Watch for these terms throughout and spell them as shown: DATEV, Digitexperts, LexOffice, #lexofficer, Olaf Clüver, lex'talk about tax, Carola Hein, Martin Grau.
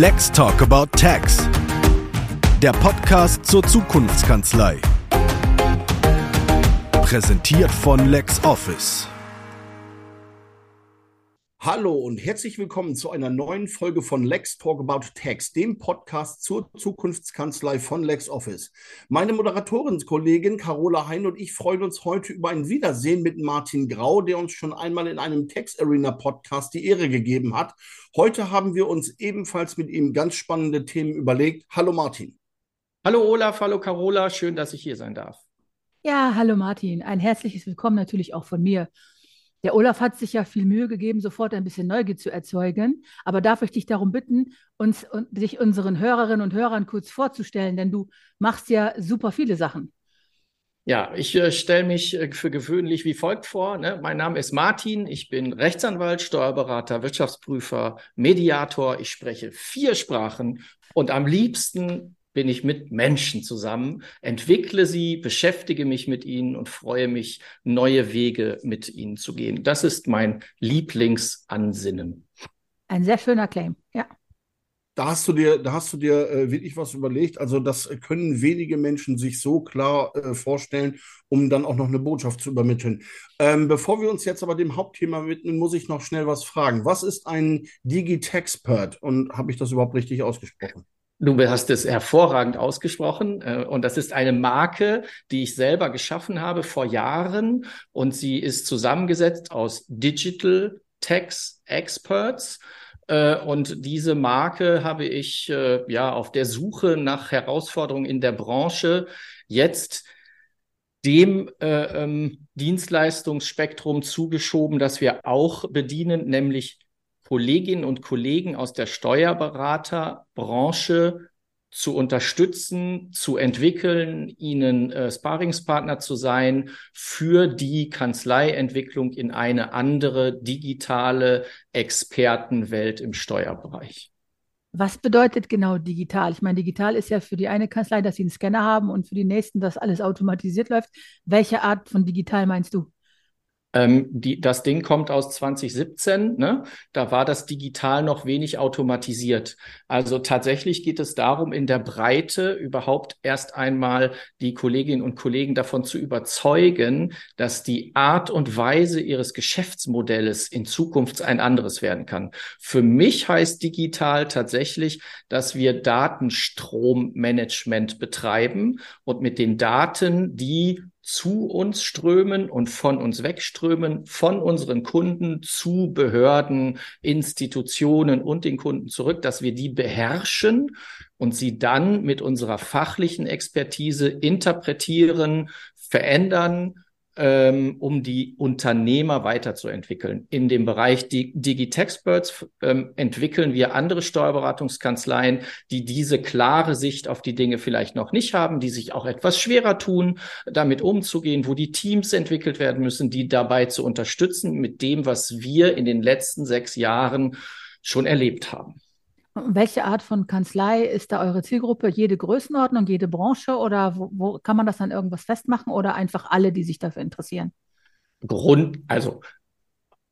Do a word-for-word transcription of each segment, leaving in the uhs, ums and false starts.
Let's Talk About Tax, der Podcast zur Zukunftskanzlei. Präsentiert von LexOffice. Hallo und herzlich willkommen zu einer neuen Folge von Let's Talk About Tax, dem Podcast zur Zukunftskanzlei von LexOffice. Meine Moderatorin-Kollegin Carola Hein und ich freuen uns heute über ein Wiedersehen mit Martin Grau, der uns schon einmal in einem Tax-Arena-Podcast die Ehre gegeben hat. Heute haben wir uns ebenfalls mit ihm ganz spannende Themen überlegt. Hallo Martin. Hallo Olaf, hallo Carola, schön, dass ich hier sein darf. Ja, hallo Martin. Ein herzliches Willkommen natürlich auch von mir. Der Olaf hat sich ja viel Mühe gegeben, sofort ein bisschen Neugier zu erzeugen. Aber darf ich dich darum bitten, uns, dich unseren Hörerinnen und Hörern kurz vorzustellen, denn du machst ja super viele Sachen. Ja, ich äh, stelle mich äh, für gewöhnlich wie folgt vor, ne? Mein Name ist Martin, ich bin Rechtsanwalt, Steuerberater, Wirtschaftsprüfer, Mediator. Ich spreche vier Sprachen und am liebsten bin ich mit Menschen zusammen, entwickle sie, beschäftige mich mit ihnen und freue mich, neue Wege mit ihnen zu gehen. Das ist mein Lieblingsansinnen. Ein sehr schöner Claim, ja. Da hast du dir, da hast du dir äh, wirklich was überlegt. Also das können wenige Menschen sich so klar äh, vorstellen, um dann auch noch eine Botschaft zu übermitteln. Ähm, bevor wir uns jetzt aber dem Hauptthema widmen, muss ich noch schnell was fragen. Was ist ein Digitexpert und habe ich das überhaupt richtig ausgesprochen? Du hast es hervorragend ausgesprochen und das ist eine Marke, die ich selber geschaffen habe vor Jahren und sie ist zusammengesetzt aus Digital Tax Experts und diese Marke habe ich ja auf der Suche nach Herausforderungen in der Branche jetzt dem Dienstleistungsspektrum zugeschoben, das wir auch bedienen, nämlich Kolleginnen und Kollegen aus der Steuerberaterbranche zu unterstützen, zu entwickeln, ihnen äh, Sparringspartner zu sein für die Kanzleientwicklung in eine andere digitale Expertenwelt im Steuerbereich. Was bedeutet genau digital? Ich meine, digital ist ja für die eine Kanzlei, dass sie einen Scanner haben und für die nächsten, dass alles automatisiert läuft. Welche Art von digital meinst du? Ähm, die, das Ding kommt aus zwanzig siebzehn, ne? Da war das digital noch wenig automatisiert. Also tatsächlich geht es darum, in der Breite überhaupt erst einmal die Kolleginnen und Kollegen davon zu überzeugen, dass die Art und Weise ihres Geschäftsmodells in Zukunft ein anderes werden kann. Für mich heißt digital tatsächlich, dass wir Datenstrommanagement betreiben und mit den Daten, die zu uns strömen und von uns wegströmen, von unseren Kunden zu Behörden, Institutionen und den Kunden zurück, dass wir die beherrschen und sie dann mit unserer fachlichen Expertise interpretieren, verändern, ähm, um die Unternehmer weiterzuentwickeln. In dem Bereich Digitexperts ähm, entwickeln wir andere Steuerberatungskanzleien, die diese klare Sicht auf die Dinge vielleicht noch nicht haben, die sich auch etwas schwerer tun, damit umzugehen, wo die Teams entwickelt werden müssen, die dabei zu unterstützen mit dem, was wir in den letzten sechs Jahren schon erlebt haben. Welche Art von Kanzlei ist da eure Zielgruppe? Jede Größenordnung, jede Branche oder wo, wo kann man das dann irgendwas festmachen oder einfach alle, die sich dafür interessieren? Grund, also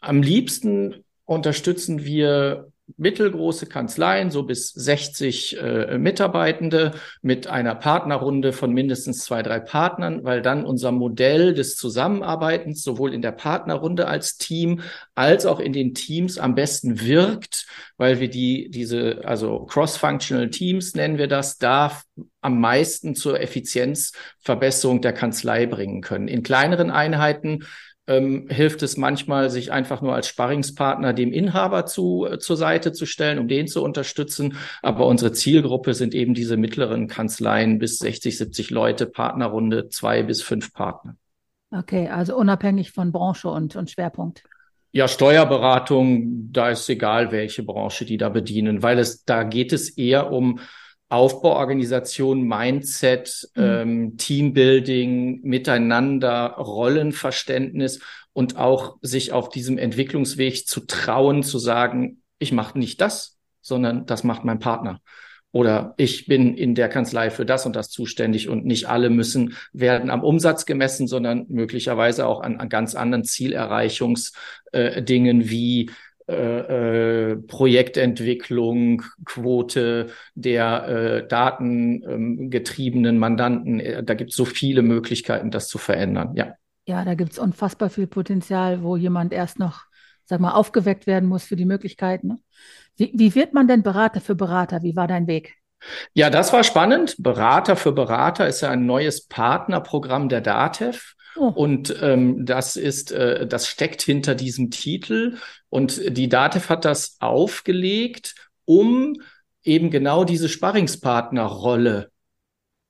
am liebsten unterstützen wir mittelgroße Kanzleien, so bis sechzig äh, Mitarbeitende mit einer Partnerrunde von mindestens zwei, drei Partnern, weil dann unser Modell des Zusammenarbeitens sowohl in der Partnerrunde als Team als auch in den Teams am besten wirkt, weil wir die diese also cross-functional Teams nennen wir das, da am meisten zur Effizienzverbesserung der Kanzlei bringen können. In kleineren Einheiten Ähm, hilft es manchmal, sich einfach nur als Sparringspartner dem Inhaber zu, äh, zur Seite zu stellen, um den zu unterstützen. Aber unsere Zielgruppe sind eben diese mittleren Kanzleien bis sechzig, siebzig Leute, Partnerrunde, zwei bis fünf Partner. Okay, also unabhängig von Branche und, und Schwerpunkt. Ja, Steuerberatung, da ist egal, welche Branche die da bedienen, weil es da geht es eher um Aufbauorganisation, Mindset, mhm. ähm, Teambuilding, Miteinander, Rollenverständnis und auch sich auf diesem Entwicklungsweg zu trauen, zu sagen, ich mache nicht das, sondern das macht mein Partner. Oder ich bin in der Kanzlei für das und das zuständig und nicht alle müssen werden am Umsatz gemessen, sondern möglicherweise auch an, an ganz anderen Zielerreichungsdingen äh, wie äh, Projektentwicklung, Quote der äh, datengetriebenen Mandanten. Da gibt es so viele Möglichkeiten, das zu verändern. Ja, ja, da gibt es unfassbar viel Potenzial, wo jemand erst noch, sag mal, aufgeweckt werden muss für die Möglichkeiten. Ne? Wie, wie wird man denn Berater für Berater? Wie war dein Weg? Ja, das war spannend. Berater für Berater ist ja ein neues Partnerprogramm der DATEV. Oh. Und ähm, das ist, äh, das steckt hinter diesem Titel. Und die DATEV hat das aufgelegt, um eben genau diese Sparringspartnerrolle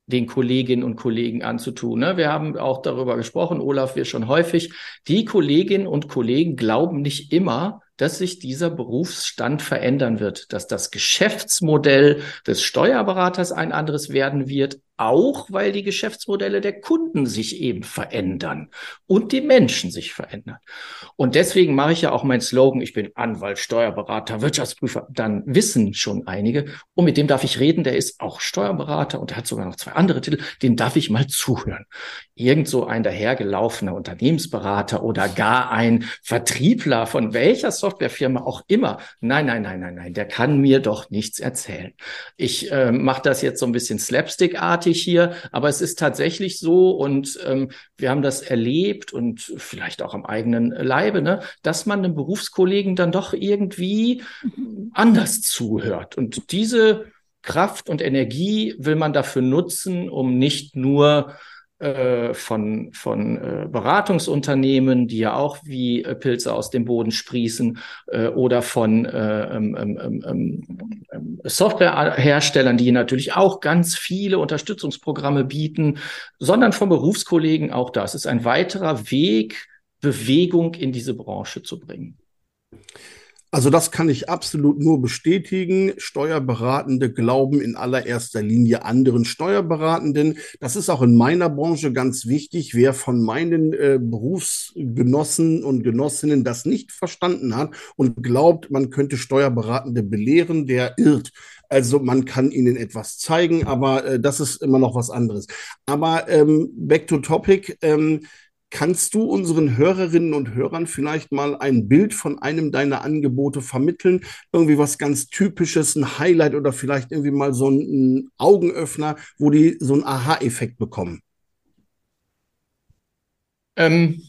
den Kolleginnen und Kollegen anzutun. Ne? Wir haben auch darüber gesprochen, Olaf, wir schon häufig. Die Kolleginnen und Kollegen glauben nicht immer, dass sich dieser Berufsstand verändern wird, dass das Geschäftsmodell des Steuerberaters ein anderes werden wird, auch weil die Geschäftsmodelle der Kunden sich eben verändern und die Menschen sich verändern. Und deswegen mache ich ja auch meinen Slogan, ich bin Anwalt, Steuerberater, Wirtschaftsprüfer, dann wissen schon einige, und mit dem darf ich reden, der ist auch Steuerberater und der hat sogar noch zwei andere Titel, dem darf ich mal zuhören. Irgend so ein dahergelaufener Unternehmensberater oder gar ein Vertriebler von welcher Softwarefirma auch immer. Nein, nein, nein, nein, nein, der kann mir doch nichts erzählen. Ich äh, mache das jetzt so ein bisschen slapstickartig hier, aber es ist tatsächlich so, und ähm, wir haben das erlebt und vielleicht auch am eigenen Leibe, ne, dass man einem Berufskollegen dann doch irgendwie anders zuhört. Und diese Kraft und Energie will man dafür nutzen, um nicht nur äh, von, von äh, Beratungsunternehmen, die ja auch wie äh, Pilze aus dem Boden sprießen, äh, oder von äh, ähm, ähm, ähm, Softwareherstellern, die natürlich auch ganz viele Unterstützungsprogramme bieten, sondern von Berufskollegen auch da. Es ist ein weiterer Weg, Bewegung in diese Branche zu bringen. Also das kann ich absolut nur bestätigen. Steuerberatende glauben in allererster Linie anderen Steuerberatenden. Das ist auch in meiner Branche ganz wichtig. Wer von meinen äh, Berufsgenossen und Genossinnen das nicht verstanden hat und glaubt, man könnte Steuerberatende belehren, der irrt. Also man kann ihnen etwas zeigen, aber äh, das ist immer noch was anderes. Aber ähm, back to topic, ähm, kannst du unseren Hörerinnen und Hörern vielleicht mal ein Bild von einem deiner Angebote vermitteln? Irgendwie was ganz Typisches, ein Highlight oder vielleicht irgendwie mal so ein Augenöffner, wo die so einen Aha-Effekt bekommen? Ähm,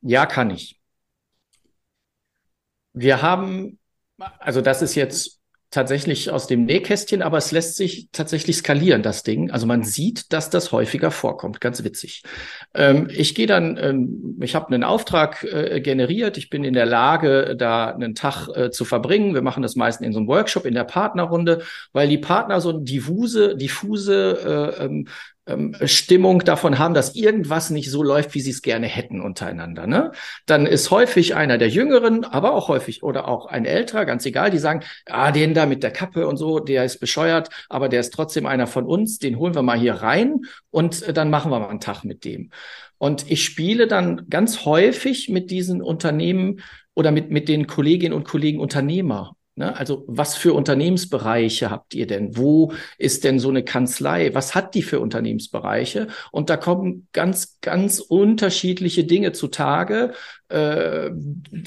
ja, kann ich. Wir haben, also das ist jetzt tatsächlich aus dem Nähkästchen, aber es lässt sich tatsächlich skalieren, das Ding. Also man sieht, dass das häufiger vorkommt. Ganz witzig. Ähm, ich gehe dann, ähm, ich habe einen Auftrag äh, generiert. Ich bin in der Lage, da einen Tag äh, zu verbringen. Wir machen das meistens in so einem Workshop, in der Partnerrunde, weil die Partner so eine diffuse, diffuse äh, ähm, Stimmung davon haben, dass irgendwas nicht so läuft, wie sie es gerne hätten untereinander. Ne? Dann ist häufig einer der Jüngeren, aber auch häufig oder auch ein Älterer, ganz egal, die sagen, ah, den da mit der Kappe und so, der ist bescheuert, aber der ist trotzdem einer von uns, den holen wir mal hier rein und dann machen wir mal einen Tag mit dem. Und ich spiele dann ganz häufig mit diesen Unternehmen oder mit, mit den Kolleginnen und Kollegen Unternehmer. Also was für Unternehmensbereiche habt ihr denn? Wo ist denn so eine Kanzlei? Was hat die für Unternehmensbereiche? Und da kommen ganz, ganz unterschiedliche Dinge zutage, äh,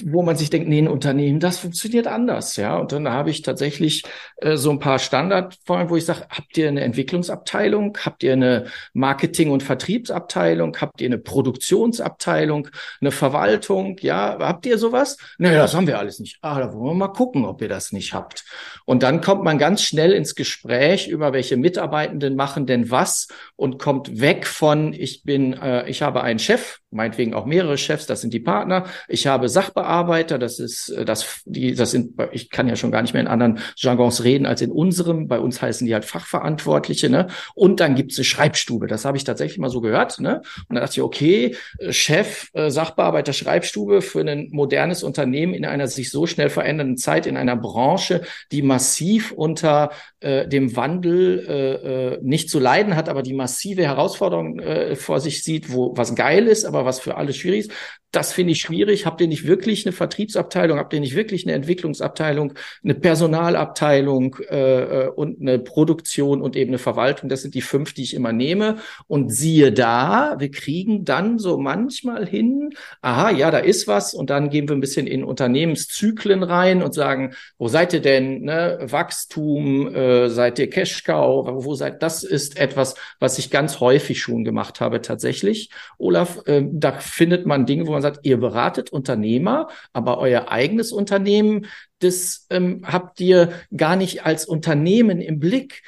wo man sich denkt, nee, ein Unternehmen, das funktioniert anders. Ja, und dann habe ich tatsächlich äh, so ein paar Standardformen, wo ich sage, habt ihr eine Entwicklungsabteilung? Habt ihr eine Marketing- und Vertriebsabteilung? Habt ihr eine Produktionsabteilung? Eine Verwaltung? Ja, habt ihr sowas? Naja, das haben wir alles nicht. Ah, da wollen wir mal gucken, ob ihr das nicht habt. Und dann kommt man ganz schnell ins Gespräch über welche Mitarbeitenden machen denn was und kommt weg von, ich bin, äh, ich habe einen Chef, meinetwegen auch mehrere Chefs, das sind die Partner, ich habe Sachbearbeiter, das ist, das, die, das sind, ich kann ja schon gar nicht mehr in anderen Jargons reden als in unserem, bei uns heißen die halt Fachverantwortliche, ne? Und dann gibt's eine Schreibstube, das habe ich tatsächlich mal so gehört, ne? Und dann dachte ich, okay, Chef, Sachbearbeiter, Schreibstube für ein modernes Unternehmen in einer sich so schnell verändernden Zeit, in einer Branche, die massiv unter äh, dem Wandel äh, äh, nicht zu leiden hat, aber die massive Herausforderungen äh, vor sich sieht, wo was geil ist, aber was für alle schwierig ist. Das finde ich schwierig. Habt ihr nicht wirklich eine Vertriebsabteilung? Habt ihr nicht wirklich eine Entwicklungsabteilung, eine Personalabteilung äh, und eine Produktion und eben eine Verwaltung? Das sind die fünf, die ich immer nehme. Und siehe da, wir kriegen dann so manchmal hin, aha, ja, da ist was. Und dann gehen wir ein bisschen in Unternehmenszyklen rein und sagen, wo seid ihr denn? Ne? Wachstum, äh, seid ihr Cash-Cow? Wo seid, das ist etwas, was ich ganz häufig schon gemacht habe tatsächlich. Olaf, äh, da findet man Dinge, wo man sagt, ihr beratet Unternehmer, aber euer eigenes Unternehmen, das ähm, habt ihr gar nicht als Unternehmen im Blick.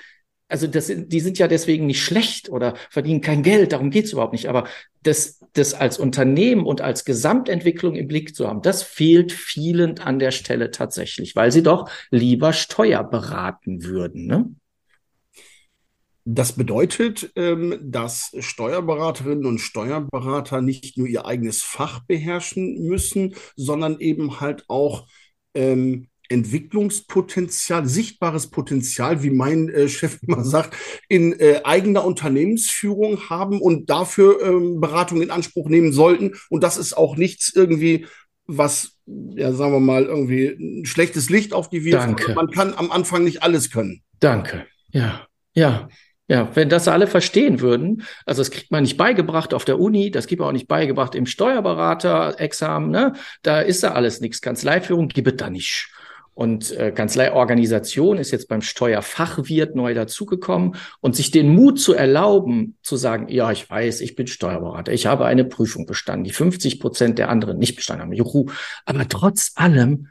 Also das, die sind ja deswegen nicht schlecht oder verdienen kein Geld, darum geht es überhaupt nicht. Aber das, das als Unternehmen und als Gesamtentwicklung im Blick zu haben, das fehlt vielen an der Stelle tatsächlich, weil sie doch lieber Steuer beraten würden, ne? Das bedeutet, dass Steuerberaterinnen und Steuerberater nicht nur ihr eigenes Fach beherrschen müssen, sondern eben halt auch Entwicklungspotenzial, sichtbares Potenzial, wie mein Chef immer sagt, in eigener Unternehmensführung haben und dafür Beratung in Anspruch nehmen sollten. Und das ist auch nichts irgendwie, was, ja, sagen wir mal, irgendwie ein schlechtes Licht auf die Wirtschaft. Danke. Man kann am Anfang nicht alles können. Danke, ja, ja. Ja, wenn das alle verstehen würden, also das kriegt man nicht beigebracht auf der Uni, das kriegt man auch nicht beigebracht im Steuerberater-Examen, ne? Da ist da alles nichts. Kanzleiführung gibt es da nicht. Und äh, Kanzleiorganisation ist jetzt beim Steuerfachwirt neu dazugekommen und sich den Mut zu erlauben, zu sagen, ja, ich weiß, ich bin Steuerberater, ich habe eine Prüfung bestanden, die fünfzig Prozent der anderen nicht bestanden haben. Juhu. Aber trotz allem,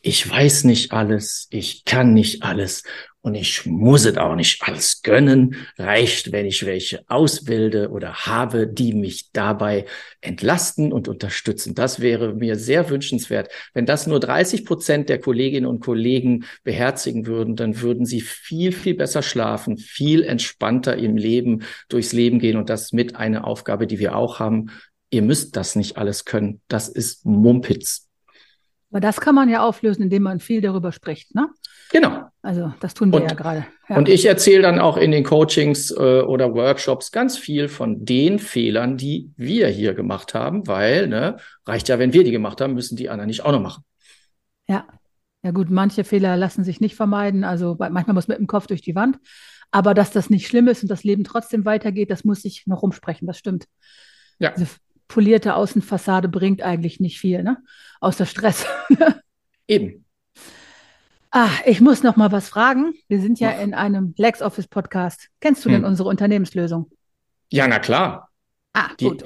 ich weiß nicht alles, ich kann nicht alles. Und ich muss es auch nicht alles gönnen, reicht, wenn ich welche ausbilde oder habe, die mich dabei entlasten und unterstützen. Das wäre mir sehr wünschenswert. Wenn das nur dreißig Prozent der Kolleginnen und Kollegen beherzigen würden, dann würden sie viel, viel besser schlafen, viel entspannter im Leben durchs Leben gehen. Und das mit einer Aufgabe, die wir auch haben. Ihr müsst das nicht alles können. Das ist Mumpitz. Aber das kann man ja auflösen, indem man viel darüber spricht, ne? Genau. Also das tun wir und, ja gerade. Ja. Und ich erzähle dann auch in den Coachings äh, oder Workshops ganz viel von den Fehlern, die wir hier gemacht haben, weil, ne, reicht ja, wenn wir die gemacht haben, müssen die anderen nicht auch noch machen. Ja, ja gut, manche Fehler lassen sich nicht vermeiden. Also manchmal muss man mit dem Kopf durch die Wand. Aber dass das nicht schlimm ist und das Leben trotzdem weitergeht, das muss ich noch rumsprechen, das stimmt. Ja. Also, polierte Außenfassade bringt eigentlich nicht viel, ne? Außer Stress. Eben. Ach, ich muss noch mal was fragen. Wir sind ja Ach. in einem LexOffice-Podcast. Kennst du hm. denn unsere Unternehmenslösung? Ja, na klar. Ah, die, gut.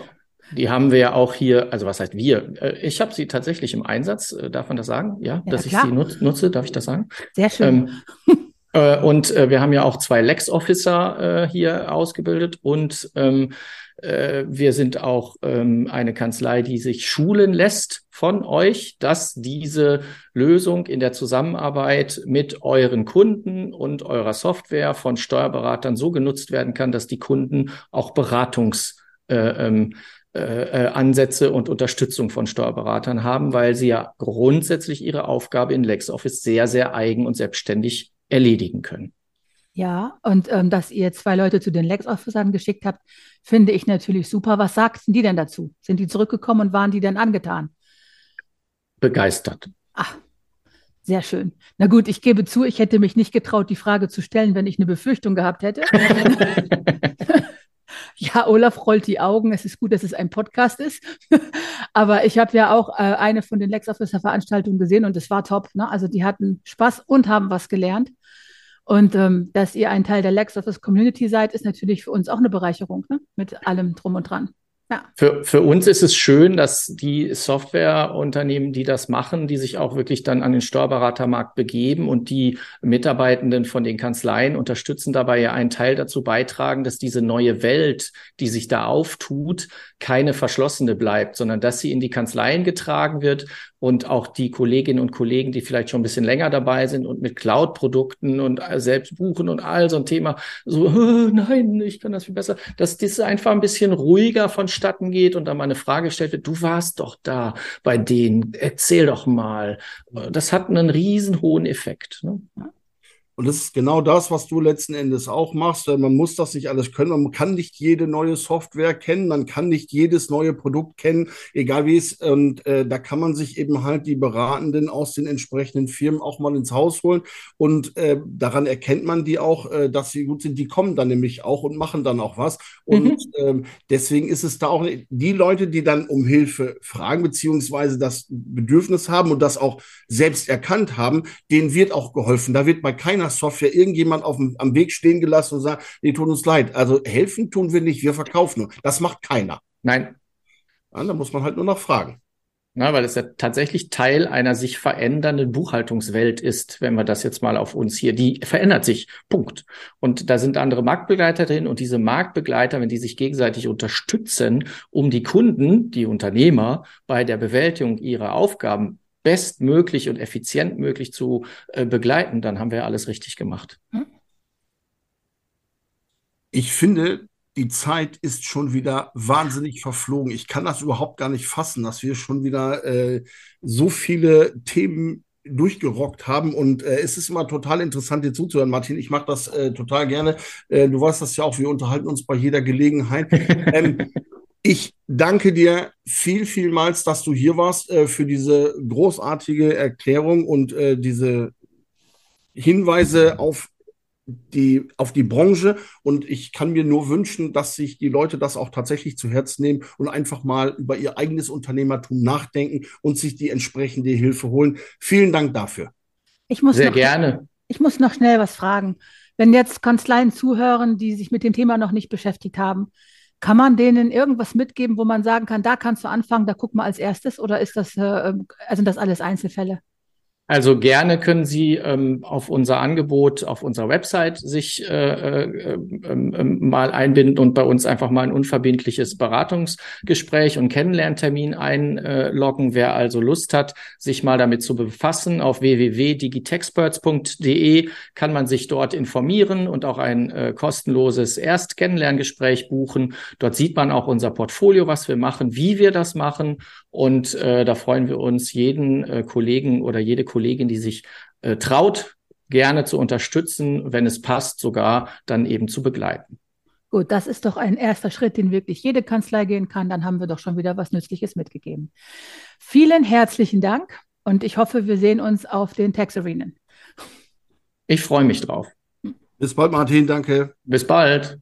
Die haben wir ja auch hier, also was heißt wir? Ich habe sie tatsächlich im Einsatz, darf man das sagen? Ja, ja, dass ich sie nut- nutze, darf ich das sagen? Sehr schön. Ähm, äh, und äh, wir haben ja auch zwei LexOfficer äh, hier ausgebildet und ähm, wir sind auch ähm, eine Kanzlei, die sich schulen lässt von euch, dass diese Lösung in der Zusammenarbeit mit euren Kunden und eurer Software von Steuerberatern so genutzt werden kann, dass die Kunden auch Beratungs äh, ähm, Äh, Ansätze und Unterstützung von Steuerberatern haben, weil sie ja grundsätzlich ihre Aufgabe in LexOffice sehr, sehr eigen und selbstständig erledigen können. Ja, und ähm, dass ihr zwei Leute zu den LexOfficern geschickt habt, finde ich natürlich super. Was sagten die denn dazu? Sind die zurückgekommen und waren die denn angetan? Begeistert. Ach, sehr schön. Na gut, ich gebe zu, ich hätte mich nicht getraut, die Frage zu stellen, wenn ich eine Befürchtung gehabt hätte. Ja, Olaf rollt die Augen. Es ist gut, dass es ein Podcast ist. Aber ich habe ja auch äh, eine von den LexOfficer-Veranstaltungen gesehen und es war top, ne? Also die hatten Spaß und haben was gelernt. Und ähm, dass ihr ein Teil der LexOffice-Community seid, ist natürlich für uns auch eine Bereicherung, ne? Mit allem drum und dran. Ja. Für, für uns ist es schön, dass die Softwareunternehmen, die das machen, die sich auch wirklich dann an den Steuerberatermarkt begeben und die Mitarbeitenden von den Kanzleien unterstützen, dabei ja einen Teil dazu beitragen, dass diese neue Welt, die sich da auftut, keine verschlossene bleibt, sondern dass sie in die Kanzleien getragen wird und auch die Kolleginnen und Kollegen, die vielleicht schon ein bisschen länger dabei sind und mit Cloud-Produkten und selbst buchen und all so ein Thema, so, oh, nein, ich kann das viel besser, dass das einfach ein bisschen ruhiger von statten geht und dann mal eine Frage gestellt wird, du warst doch da bei denen, erzähl doch mal. Das hat einen riesen hohen Effekt, ne? Und das ist genau das, was du letzten Endes auch machst. Man muss das nicht alles können. Man kann nicht jede neue Software kennen. Man kann nicht jedes neue Produkt kennen, egal wie es. Und äh, da kann man sich eben halt die Beratenden aus den entsprechenden Firmen auch mal ins Haus holen. Und äh, daran erkennt man die auch, äh, dass sie gut sind. Die kommen dann nämlich auch und machen dann auch was. Und mhm. ähm, deswegen ist es da auch die Leute, die dann um Hilfe fragen, beziehungsweise das Bedürfnis haben und das auch selbst erkannt haben, denen wird auch geholfen. Da wird bei keiner Software irgendjemand auf dem, am Weg stehen gelassen und sagt, nee, tut uns leid. Also helfen tun wir nicht, wir verkaufen nur. Das macht keiner. Nein. Ja, da muss man halt nur noch fragen. Na, weil es ja tatsächlich Teil einer sich verändernden Buchhaltungswelt ist, wenn wir das jetzt mal auf uns hier, die verändert sich, Punkt. Und da sind andere Marktbegleiter drin und diese Marktbegleiter, wenn die sich gegenseitig unterstützen, um die Kunden, die Unternehmer, bei der Bewältigung ihrer Aufgaben bestmöglich und effizient möglich zu äh, begleiten, dann haben wir alles richtig gemacht. Ich finde, die Zeit ist schon wieder wahnsinnig verflogen. Ich kann das überhaupt gar nicht fassen, dass wir schon wieder äh, so viele Themen durchgerockt haben und äh, es ist immer total interessant, dir zuzuhören, Martin. Ich mache das äh, total gerne. Äh, du weißt das ja auch, wir unterhalten uns bei jeder Gelegenheit. Ähm, ich danke dir viel, vielmals, dass du hier warst, äh, für diese großartige Erklärung und äh, diese Hinweise auf die, auf die Branche. Und ich kann mir nur wünschen, dass sich die Leute das auch tatsächlich zu Herzen nehmen und einfach mal über ihr eigenes Unternehmertum nachdenken und sich die entsprechende Hilfe holen. Vielen Dank dafür. Ich muss Sehr noch, gerne. Ich muss noch schnell was fragen. Wenn jetzt Kanzleien zuhören, die sich mit dem Thema noch nicht beschäftigt haben, kann man denen irgendwas mitgeben, wo man sagen kann, da kannst du anfangen, da guck mal als erstes, oder ist das, äh, also das alles Einzelfälle? Also gerne können Sie ähm, auf unser Angebot, auf unserer Website sich äh, äh, äh, mal einbinden und bei uns einfach mal ein unverbindliches Beratungsgespräch und Kennenlerntermin einloggen. Wer also Lust hat, sich mal damit zu befassen, auf w w w punkt digitexperts punkt d e kann man sich dort informieren und auch ein äh, kostenloses Erstkennenlerngespräch buchen. Dort sieht man auch unser Portfolio, was wir machen, wie wir das machen. Und äh, da freuen wir uns, jeden äh, Kollegen oder jede Kollegin, die sich äh, traut, gerne zu unterstützen, wenn es passt, sogar dann eben zu begleiten. Gut, das ist doch ein erster Schritt, den wirklich jede Kanzlei gehen kann. Dann haben wir doch schon wieder was Nützliches mitgegeben. Vielen herzlichen Dank und ich hoffe, wir sehen uns auf den Tax-Arenen. Ich freue mich drauf. Bis bald, Martin, danke. Bis bald.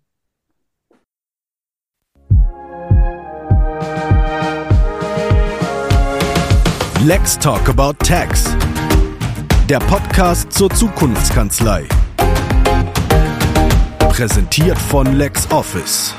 Let's Talk About Tax, der Podcast zur Zukunftskanzlei. Präsentiert von LexOffice.